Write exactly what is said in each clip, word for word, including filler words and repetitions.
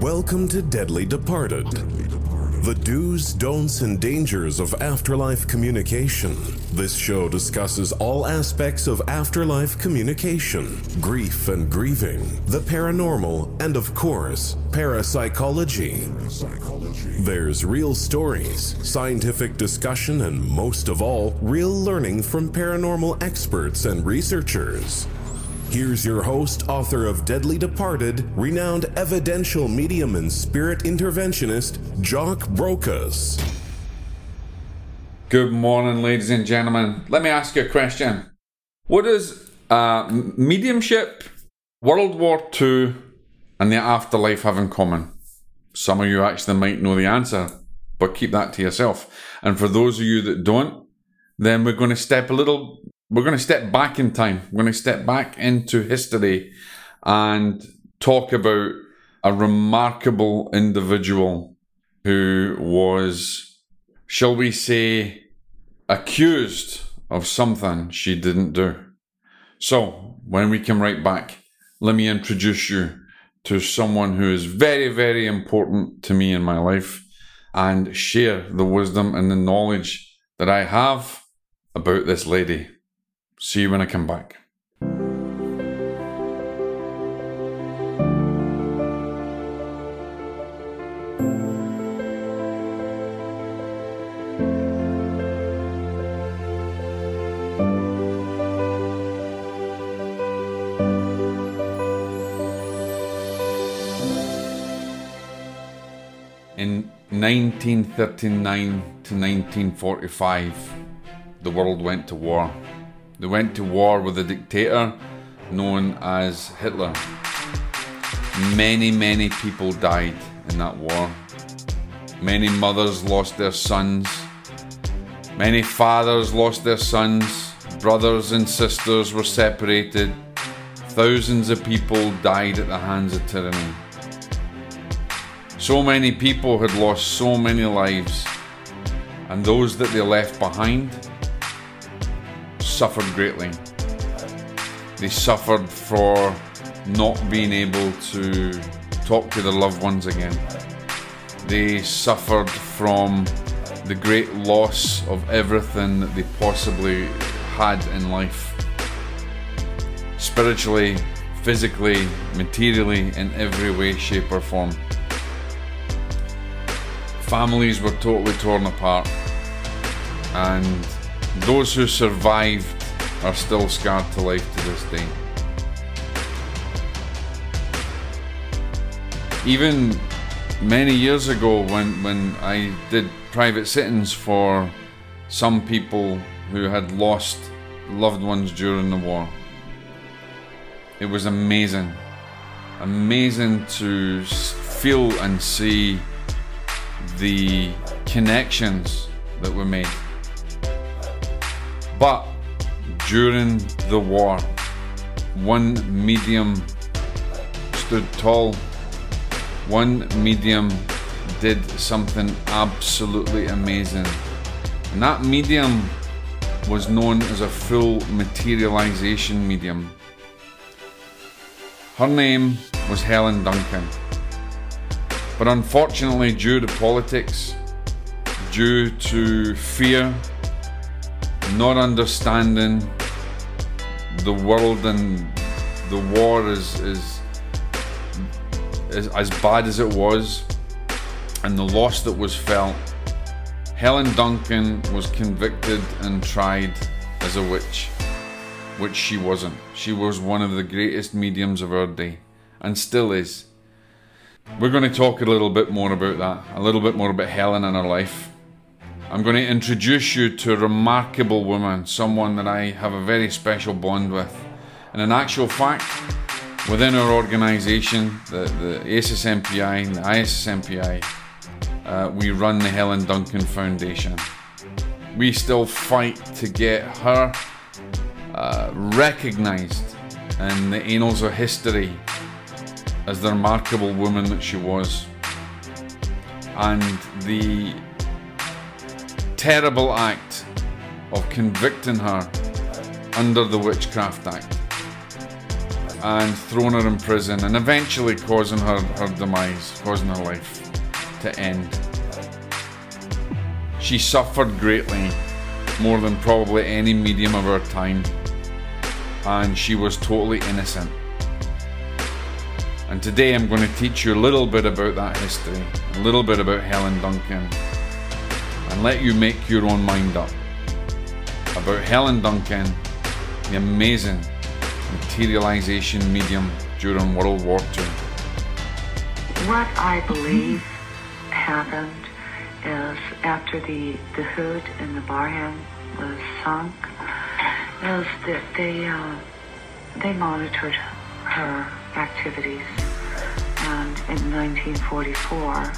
Welcome to Deadly Departed, the do's, don'ts, and dangers of afterlife communication. This show discusses all aspects of afterlife communication, grief and grieving, the paranormal, and of course, parapsychology. There's real stories, scientific discussion, and most of all, real learning from paranormal experts and researchers. Here's your host, author of Deadly Departed, renowned evidential medium and spirit interventionist, Jock Brokas. Good morning, ladies and gentlemen. Let me ask you a question. What does uh, mediumship, World War Two, and the afterlife have in common? Some of you actually might know the answer, but keep that to yourself. And for those of you that don't, then we're going to step a little... We're going to step back in time. We're going to step back into history and talk about a remarkable individual who was, shall we say, accused of something she didn't do. So, when we come right back, let me introduce you to someone who is very, very important to me in my life and share the wisdom and the knowledge that I have about this lady. See you when I come back. In nineteen thirty-nine to nineteen forty-five, the world went to war. They went to war with a dictator known as Hitler. Many, many people died in that war. Many mothers lost their sons. Many fathers lost their sons. Brothers and sisters were separated. Thousands of people died at the hands of tyranny. So many people had lost so many lives, and those that they left behind suffered greatly. They suffered for not being able to talk to their loved ones again. They suffered from the great loss of everything that they possibly had in life. Spiritually, physically, materially, in every way, shape or form. Families were totally torn apart, and those who survived are still scarred to life to this day. Even many years ago when, when I did private sittings for some people who had lost loved ones during the war, it was amazing. Amazing to feel and see the connections that were made. But during the war, one medium stood tall. One medium did something absolutely amazing. And that medium was known as a full materialization medium. Her name was Helen Duncan. But unfortunately, due to politics, due to fear, not understanding the world and the war is, is, is as bad as it was, and the loss that was felt, Helen Duncan was convicted and tried as a witch, which she wasn't. She was one of the greatest mediums of our day, and still is. We're going to talk a little bit more about that, a little bit more about Helen and her life. I'm going to introduce you to a remarkable woman, someone that I have a very special bond with. And in actual fact, within our organisation, the, the A S S M P I and the I S S M P I, uh, we run the Helen Duncan Foundation. We still fight to get her uh, recognised in the annals of history as the remarkable woman that she was. And the terrible act of convicting her under the Witchcraft Act. and thrown her in prison and eventually causing her, her demise, causing her life to end. She suffered greatly, more than probably any medium of her time, and she was totally innocent. And today I'm going to teach you a little bit about that history, a little bit about Helen Duncan, and let you make your own mind up about Helen Duncan, the amazing materialization medium during World War Two. What I believe happened is after the, the Hood and the Barham was sunk, is that they, uh, they monitored her activities, and in nineteen forty-four,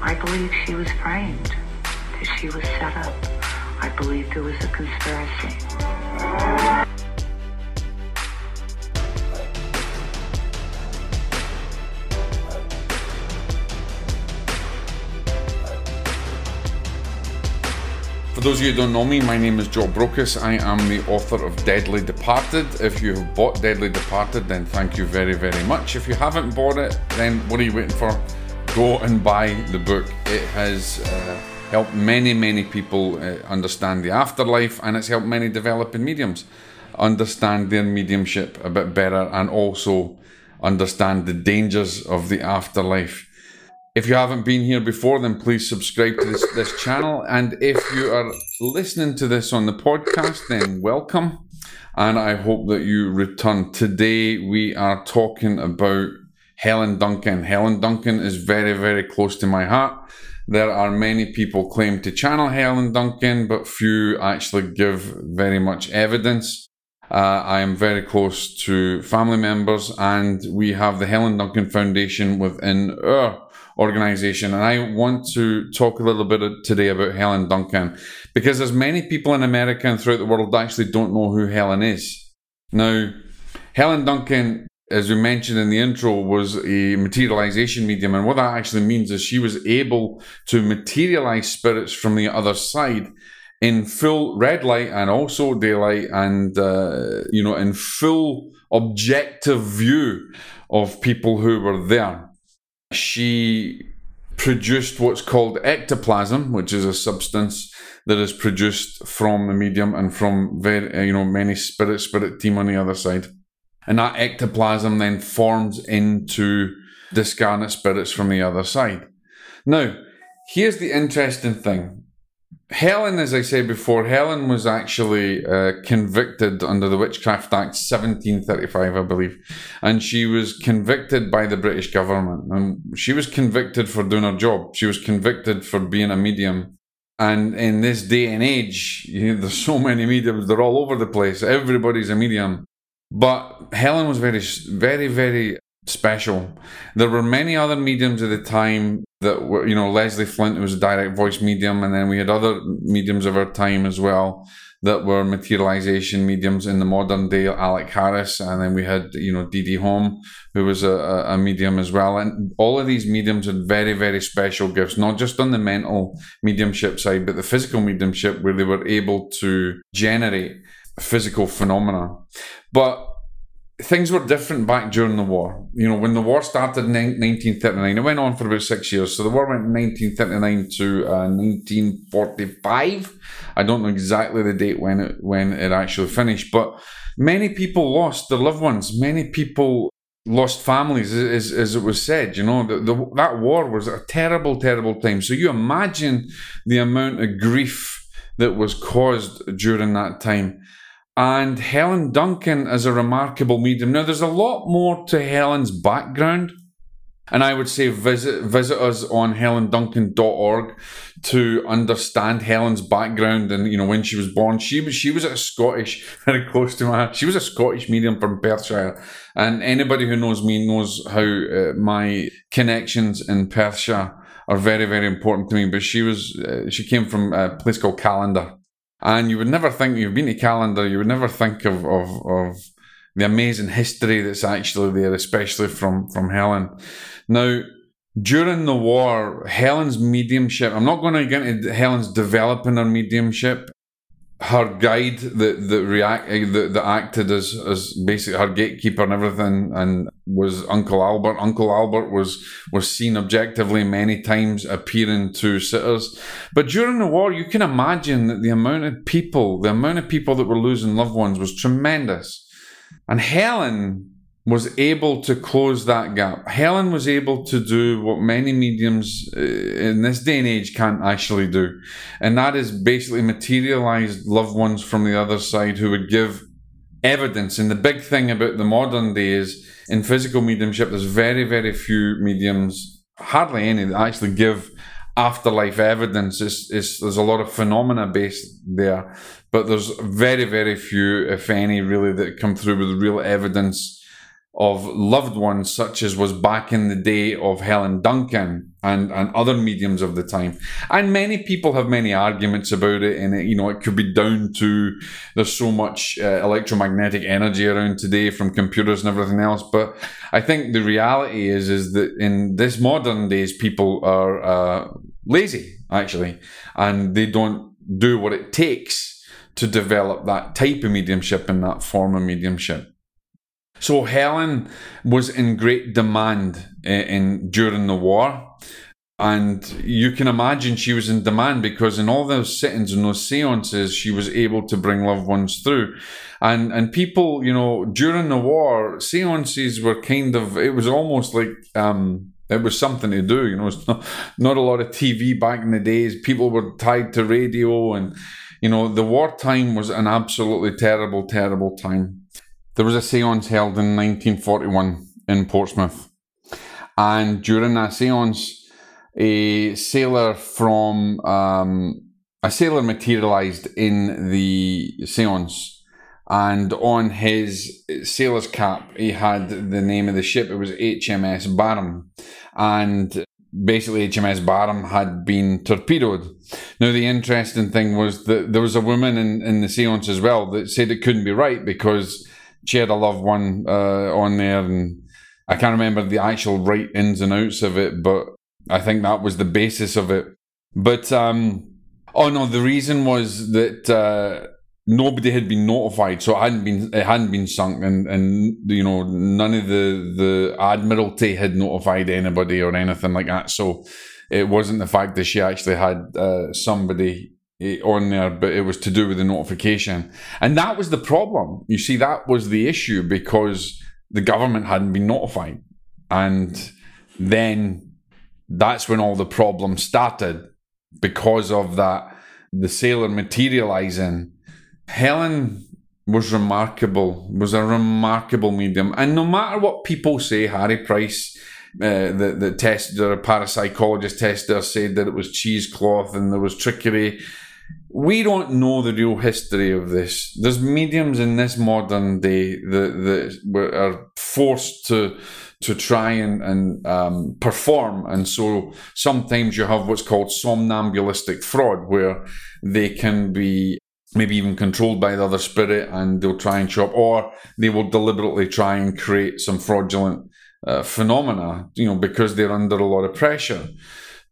I believe she was framed, that she was set up. I believe there was a conspiracy. For those of you who don't know me, my name is Jock Brokas. I am the author of Deadly Departed. If you have bought Deadly Departed, then thank you very, very much. If you haven't bought it, then what are you waiting for? Go and buy the book. It has uh, helped many, many people uh, understand the afterlife, and it's helped many developing mediums understand their mediumship a bit better and also understand the dangers of the afterlife. If you haven't been here before, then please subscribe to this, this channel. And if you are listening to this on the podcast, then welcome. And I hope that you return. Today, we are talking about Helen Duncan. Helen Duncan is very, very close to my heart. There are many people claim to channel Helen Duncan, but few actually give very much evidence. Uh, I am very close to family members, and we have the Helen Duncan Foundation within our organization, and I want to talk a little bit today about Helen Duncan, because there's many people in America and throughout the world that actually don't know who Helen is. Now, Helen Duncan, as we mentioned in the intro, was a materialization medium, and what that actually means is she was able to materialize spirits from the other side in full red light and also daylight, and uh, you know, in full objective view of people who were there. She produced what's called ectoplasm, which is a substance that is produced from the medium and from very, you know, many spirit spirit team on the other side. And that ectoplasm then forms into discarnate spirits from the other side. Now, here's the interesting thing. Helen, as I said before, Helen was actually uh, convicted under the Witchcraft Act seventeen thirty-five, I believe, and she was convicted by the British government, and she was convicted for doing her job. She was convicted for being a medium, and in this day and age, you know, there's so many mediums, they're all over the place, everybody's a medium, but Helen was very, very, very special. There were many other mediums at the time that were, you know, Leslie Flint, who was a direct voice medium, and then we had other mediums of our time as well that were materialization mediums in the modern day, Alec Harris, and then we had, you know, Dee Dee Home, who was a, a medium as well, and all of these mediums had very, very special gifts, not just on the mental mediumship side, but the physical mediumship, where they were able to generate physical phenomena. But things were different back during the war. You know, when the war started in nineteen thirty-nine, it went on for about six years. So the war went from nineteen thirty-nine to uh, nineteen forty-five. I don't know exactly the date when it, when it actually finished, but many people lost their loved ones. Many people lost families, as, as it was said. You know, the, the, that war was a terrible, terrible time. So you imagine the amount of grief that was caused during that time. And Helen Duncan is a remarkable medium. Now, there's a lot more to Helen's background, and I would say visit, visit us on Helen Duncan dot org to understand Helen's background and, you know, when she was born. She was, she was a Scottish, very close to my heart, she was a Scottish medium from Perthshire. And anybody who knows me knows how uh, my connections in Perthshire are very, very important to me. But she was, uh, she came from a place called Callander. And you would never think, you've been to Callander, you would never think of, of, of the amazing history that's actually there, especially from, from Helen. Now, during the war, Helen's mediumship, I'm not going to get into Helen's developing her mediumship. her guide that that react that, that acted as as basically her gatekeeper and everything, and was Uncle Albert. Uncle Albert was was seen objectively many times appearing to sitters. But during the war, you can imagine that the amount of people, the amount of people that were losing loved ones was tremendous. And Helen was able to close that gap. Helen was able to do what many mediums in this day and age can't actually do. And that is basically materialized loved ones from the other side who would give evidence. And the big thing about the modern day is in physical mediumship, there's very, very few mediums, hardly any, that actually give afterlife evidence. It's, it's, there's a lot of phenomena based there, but there's very, very few, if any, really, that come through with real evidence of loved ones, such as was back in the day of Helen Duncan and, and other mediums of the time. And many people have many arguments about it, and it, you know, it could be down to there's so much uh, electromagnetic energy around today from computers and everything else. But I think the reality is is that in this modern days, people are uh, lazy, actually, and they don't do what it takes to develop that type of mediumship and that form of mediumship. So Helen was in great demand in, in during the war, and you can imagine she was in demand because in all those sittings and those seances, she was able to bring loved ones through. And and people, you know, during the war, seances were kind of, it was almost like, um, it was something to do, you know, it's not, not a lot of T V back in the days. People were tied to radio, and, you know, the wartime was an absolutely terrible, terrible time. There was a seance held in nineteen forty-one in Portsmouth, and during that seance, a sailor from um, a sailor materialized in the seance, and on his sailor's cap he had the name of the ship. It was H M S Barham, and basically H M S Barham had been torpedoed. Now the interesting thing was that there was a woman in, in the seance as well that said it couldn't be right because she had a loved one uh, on there, and I can't remember the actual right ins and outs of it, but I think that was the basis of it. But, um, oh no, the reason was that uh, nobody had been notified, so it hadn't been, it hadn't been sunk, and, and you know, none of the, the Admiralty had notified anybody or anything like that, so it wasn't the fact that she actually had uh, somebody on there, but it was to do with the notification. And that was the problem. You see, that was the issue, because the government hadn't been notified. And then that's when all the problems started, because of that, the sailor materializing. Helen was remarkable, was a remarkable medium. And no matter what people say, Harry Price, Uh, the, the tester, a parapsychologist tester, said that it was cheesecloth and there was trickery. We don't know the real history of this. There's mediums in this modern day that, that are forced to to try and, and um, perform, and so sometimes you have what's called somnambulistic fraud, where they can be maybe even controlled by the other spirit, and they'll try and show up, or they will deliberately try and create some fraudulent Uh, phenomena, you know, because they're under a lot of pressure.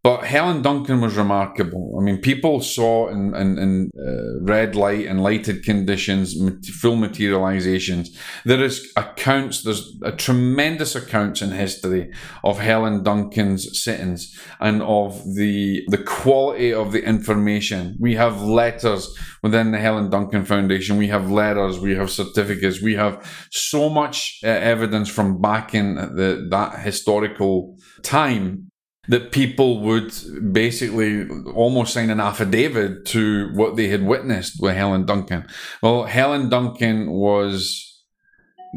But Helen Duncan was remarkable. I mean, people saw in, in, in uh, red light and lighted conditions, full materializations. There is accounts, there's a tremendous accounts in history of Helen Duncan's sittings and of the, the quality of the information. We have letters within the Helen Duncan Foundation. We have letters, we have certificates, we have so much uh, evidence from back in the, that historical time, that people would basically almost sign an affidavit to what they had witnessed with Helen Duncan. Well, Helen Duncan was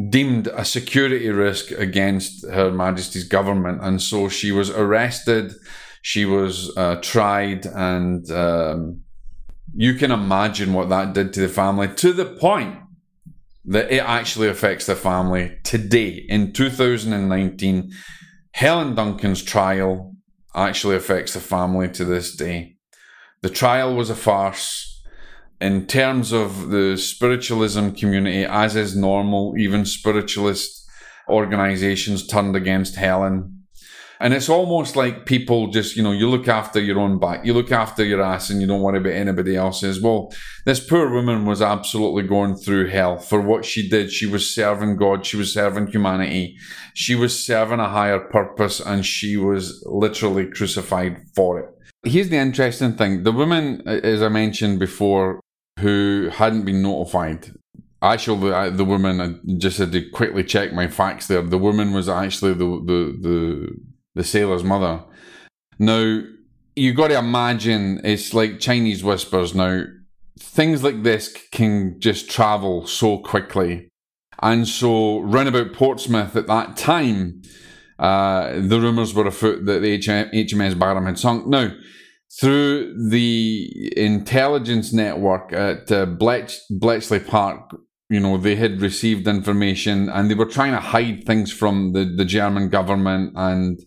deemed a security risk against Her Majesty's government, and so she was arrested, she was uh, tried, and um, you can imagine what that did to the family, to the point that it actually affects the family today. In two thousand nineteen, Helen Duncan's trial actually affects the family to this day. The trial was a farce. In terms of the spiritualism community, as is normal, even spiritualist organizations turned against Helen. And it's almost like people just, you know, you look after your own back, you look after your ass, and you don't worry about anybody else's. Well, this poor woman was absolutely going through hell for what she did. She was serving God, she was serving humanity, she was serving a higher purpose, and she was literally crucified for it. Here's the interesting thing. The woman, as I mentioned before, who hadn't been notified, actually, the, the woman, I just had to quickly check my facts there. The woman was actually the the the, the sailor's mother. Now, you got to imagine, it's like Chinese whispers now. Things like this can just travel so quickly. And so, round about Portsmouth at that time, uh, the rumours were afoot that the H M S Barham had sunk. Now, through the intelligence network at uh, Bletch- Bletchley Park, you know, they had received information, and they were trying to hide things from the, the German government, and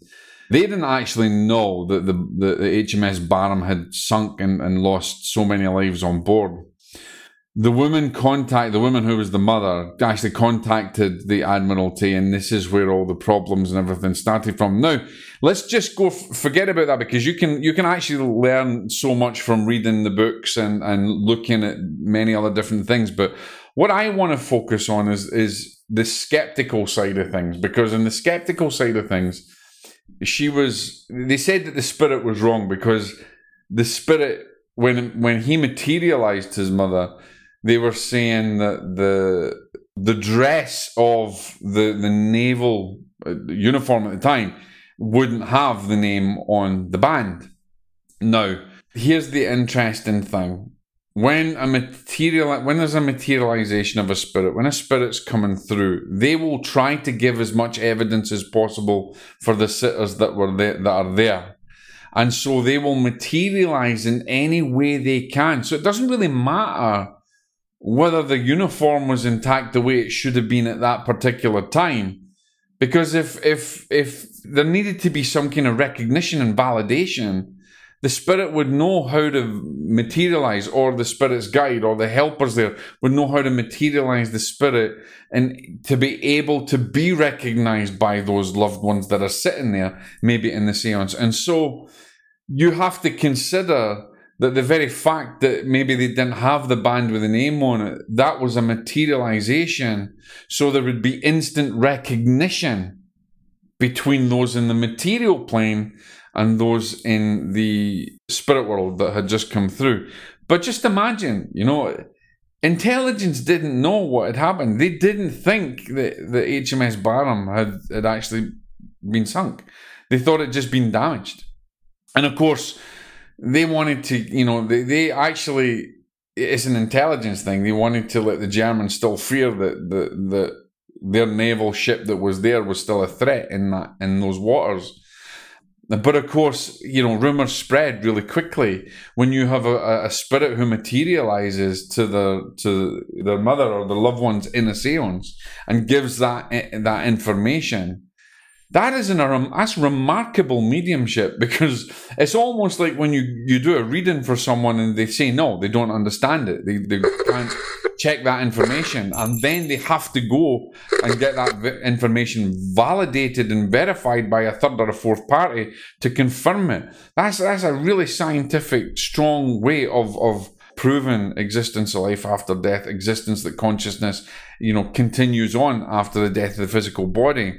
they didn't actually know that the, the, the H M S Barham had sunk and, and lost so many lives on board. The woman contact, the woman who was the mother, actually contacted the Admiralty, and this is where all the problems and everything started from. Now, let's just go, f- forget about that, because you can you can actually learn so much from reading the books and, and looking at many other different things, but what I want to focus on is, is the skeptical side of things, because in the skeptical side of things, she was, they said that the spirit was wrong, because the spirit, when when he materialized his mother, they were saying that the the dress of the, the naval uniform at the time wouldn't have the name on the band. Now, here's the interesting thing. When a material, when there's a materialization of a spirit, when a spirit's coming through, they will try to give as much evidence as possible for the sitters that were there, that are there, and so they will materialize in any way they can. So it doesn't really matter whether the uniform was intact the way it should have been at that particular time, because if if if there needed to be some kind of recognition and validation, the spirit would know how to materialize, or the spirit's guide or the helpers there would know how to materialize the spirit and to be able to be recognized by those loved ones that are sitting there, maybe in the seance. And so you have to consider that the very fact that maybe they didn't have the band with a name on it, that was a materialization. So there would be instant recognition between those in the material plane and those in the spirit world that had just come through. But just imagine, you know, intelligence didn't know what had happened. They didn't think that the H M S Barham had, had actually been sunk. They thought it had just been damaged. And of course, they wanted to, you know, they, they actually, it's an intelligence thing. They wanted to let the Germans still fear that the, the, their naval ship that was there was still a threat in that, in those waters. But of course, you know, rumors spread really quickly when you have a, a spirit who materializes to the to their mother or the loved ones in a seance and gives that that information. That is an that's remarkable mediumship, because it's almost like when you, you do a reading for someone and they say no, they don't understand it, they they can't check that information, and then they have to go and get that information validated and verified by a third or a fourth party to confirm it. That's that's a really scientific, strong way of of proving existence of life after death, existence that consciousness, you know, continues on after the death of the physical body.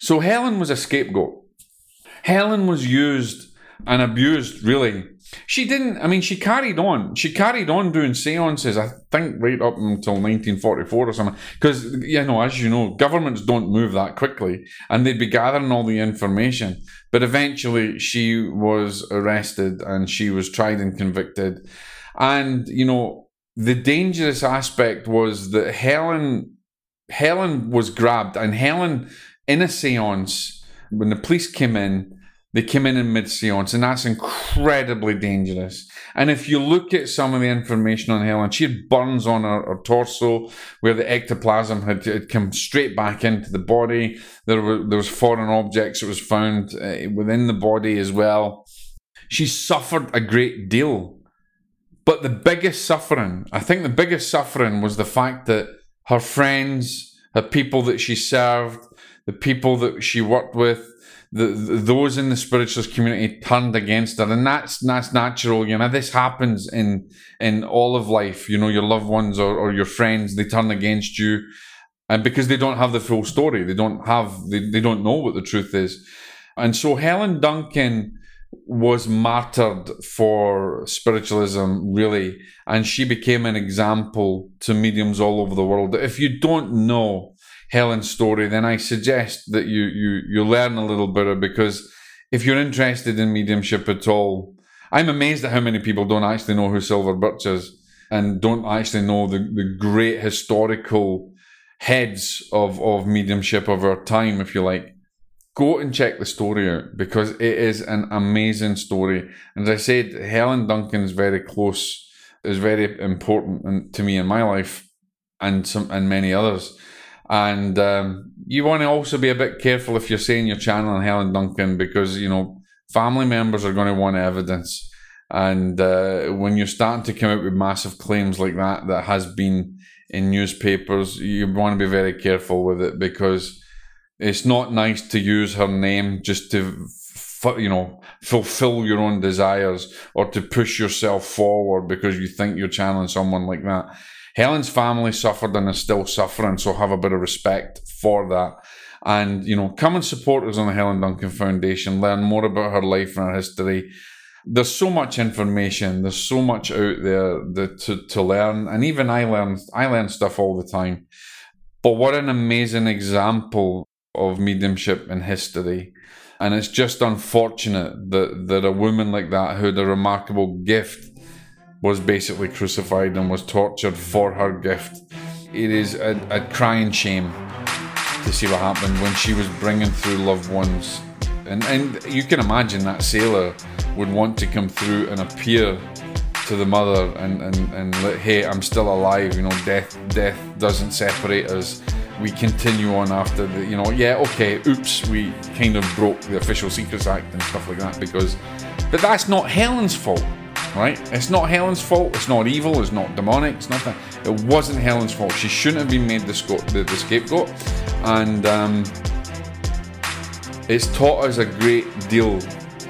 So Helen was a scapegoat. Helen was used and abused, really. She didn't, I mean, she carried on. She carried on doing seances, I think, right up until nineteen forty-four or something. Because, you know, as you know, governments don't move that quickly, and they'd be gathering all the information. But eventually she was arrested and she was tried and convicted. And, you know, the dangerous aspect was that Helen, Helen was grabbed, and Helen, in a seance, when the police came in, they came in in mid-seance, and that's incredibly dangerous. And if you look at some of the information on Helen, she had burns on her, her torso where the ectoplasm had, had come straight back into the body. There were there was foreign objects that was found uh, within the body as well. She suffered a great deal. But the biggest suffering, I think the biggest suffering was the fact that her friends, the people that she served, the people that she worked with, the, the, those in the spiritualist community turned against her, and that's that's natural. You know, this happens in in all of life. You know, your loved ones or, or your friends, they turn against you, and because they don't have the full story, they don't have they, they don't know what the truth is. And so Helen Duncan was martyred for spiritualism, really, and she became an example to mediums all over the world. If you don't know Helen's story, then I suggest that you you you learn a little bit, because if you're interested in mediumship at all, I'm amazed at how many people don't actually know who Silver Birch is and don't actually know the, the great historical heads of, of mediumship of our time, if you like. Go and check the story out, because it is an amazing story. And as I said, Helen Duncan is very close, is very important to me in my life and some and many others. And um, you want to also be a bit careful if you're saying you're channeling Helen Duncan, because, you know, family members are going to want evidence. And uh, when you're starting to come out with massive claims like that, that has been in newspapers, you want to be very careful with it, because it's not nice to use her name just to, you know, fulfill your own desires or to push yourself forward because you think you're channeling someone like that. Helen's family suffered and is still suffering, so have a bit of respect for that. And, you know, come and support us on the Helen Duncan Foundation. Learn more about her life and her history. There's so much information. There's so much out there that to, to learn. And even I learn, I learn stuff all the time. But what an amazing example of mediumship and history. And it's just unfortunate that, that a woman like that, who had a remarkable gift, was basically crucified and was tortured for her gift. It is a, a crying shame to see what happened when she was bringing through loved ones. And, and you can imagine that sailor would want to come through and appear to the mother and, and, and let, hey, I'm still alive, you know, death, death doesn't separate us. We continue on after the, you know, yeah, okay, oops, we kind of broke the Official Secrets Act and stuff like that, because, but that's not Helen's fault, right? It's not Helen's fault, it's not evil, it's not demonic, it's nothing. It wasn't Helen's fault. She shouldn't have been made the, sco- the, the scapegoat, and um, it's taught us a great deal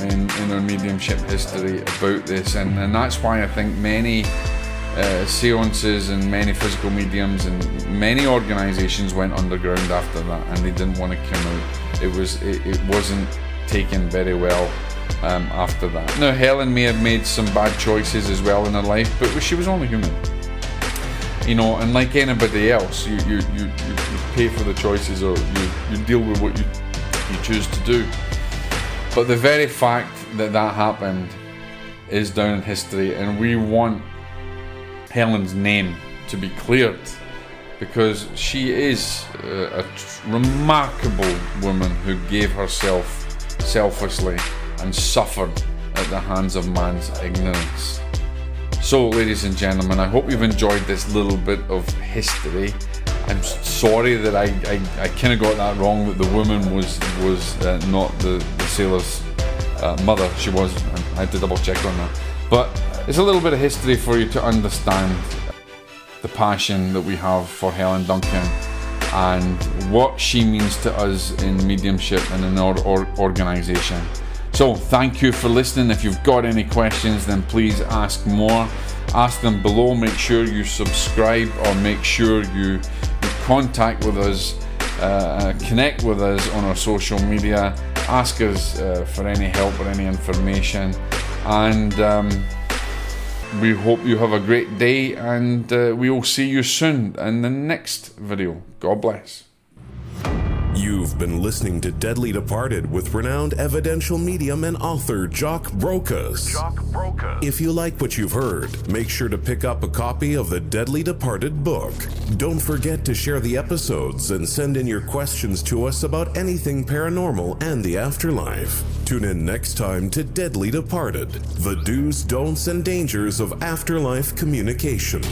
in, in our mediumship history about this, and, and that's why I think many Uh, seances and many physical mediums and many organizations went underground after that, and they didn't want to come out. It was it, it wasn't taken very well um, after that. Now, Helen may have made some bad choices as well in her life, but she was only human, you know. And like anybody else, you you you, you pay for the choices, or you, you deal with what you you choose to do. But the very fact that that happened is down in history, and we want Helen's name to be cleared, because she is a, a remarkable woman who gave herself selflessly and suffered at the hands of man's ignorance. So, ladies and gentlemen, I hope you've enjoyed this little bit of history. I'm sorry that I, I, I kind of got that wrong, that the woman was, was uh, not the, the sailor's uh, mother. She was, I had to double check on that. But it's a little bit of history for you to understand the passion that we have for Helen Duncan and what she means to us in mediumship and in our organization. So thank you for listening. If you've got any questions, then please ask more. Ask them below. Make sure you subscribe, or make sure you, you contact with us, uh, connect with us on our social media. Ask us uh, for any help or any information. And um, we hope you have a great day, and uh, we will see you soon in the next video. God bless. You've been listening to Deadly Departed with renowned evidential medium and author Jock Brokas. Jock Brokas. If you like what you've heard, make sure to pick up a copy of the Deadly Departed book. Don't forget to share the episodes and send in your questions to us about anything paranormal and the afterlife. Tune in next time to Deadly Departed, the do's, don'ts, and dangers of afterlife communication.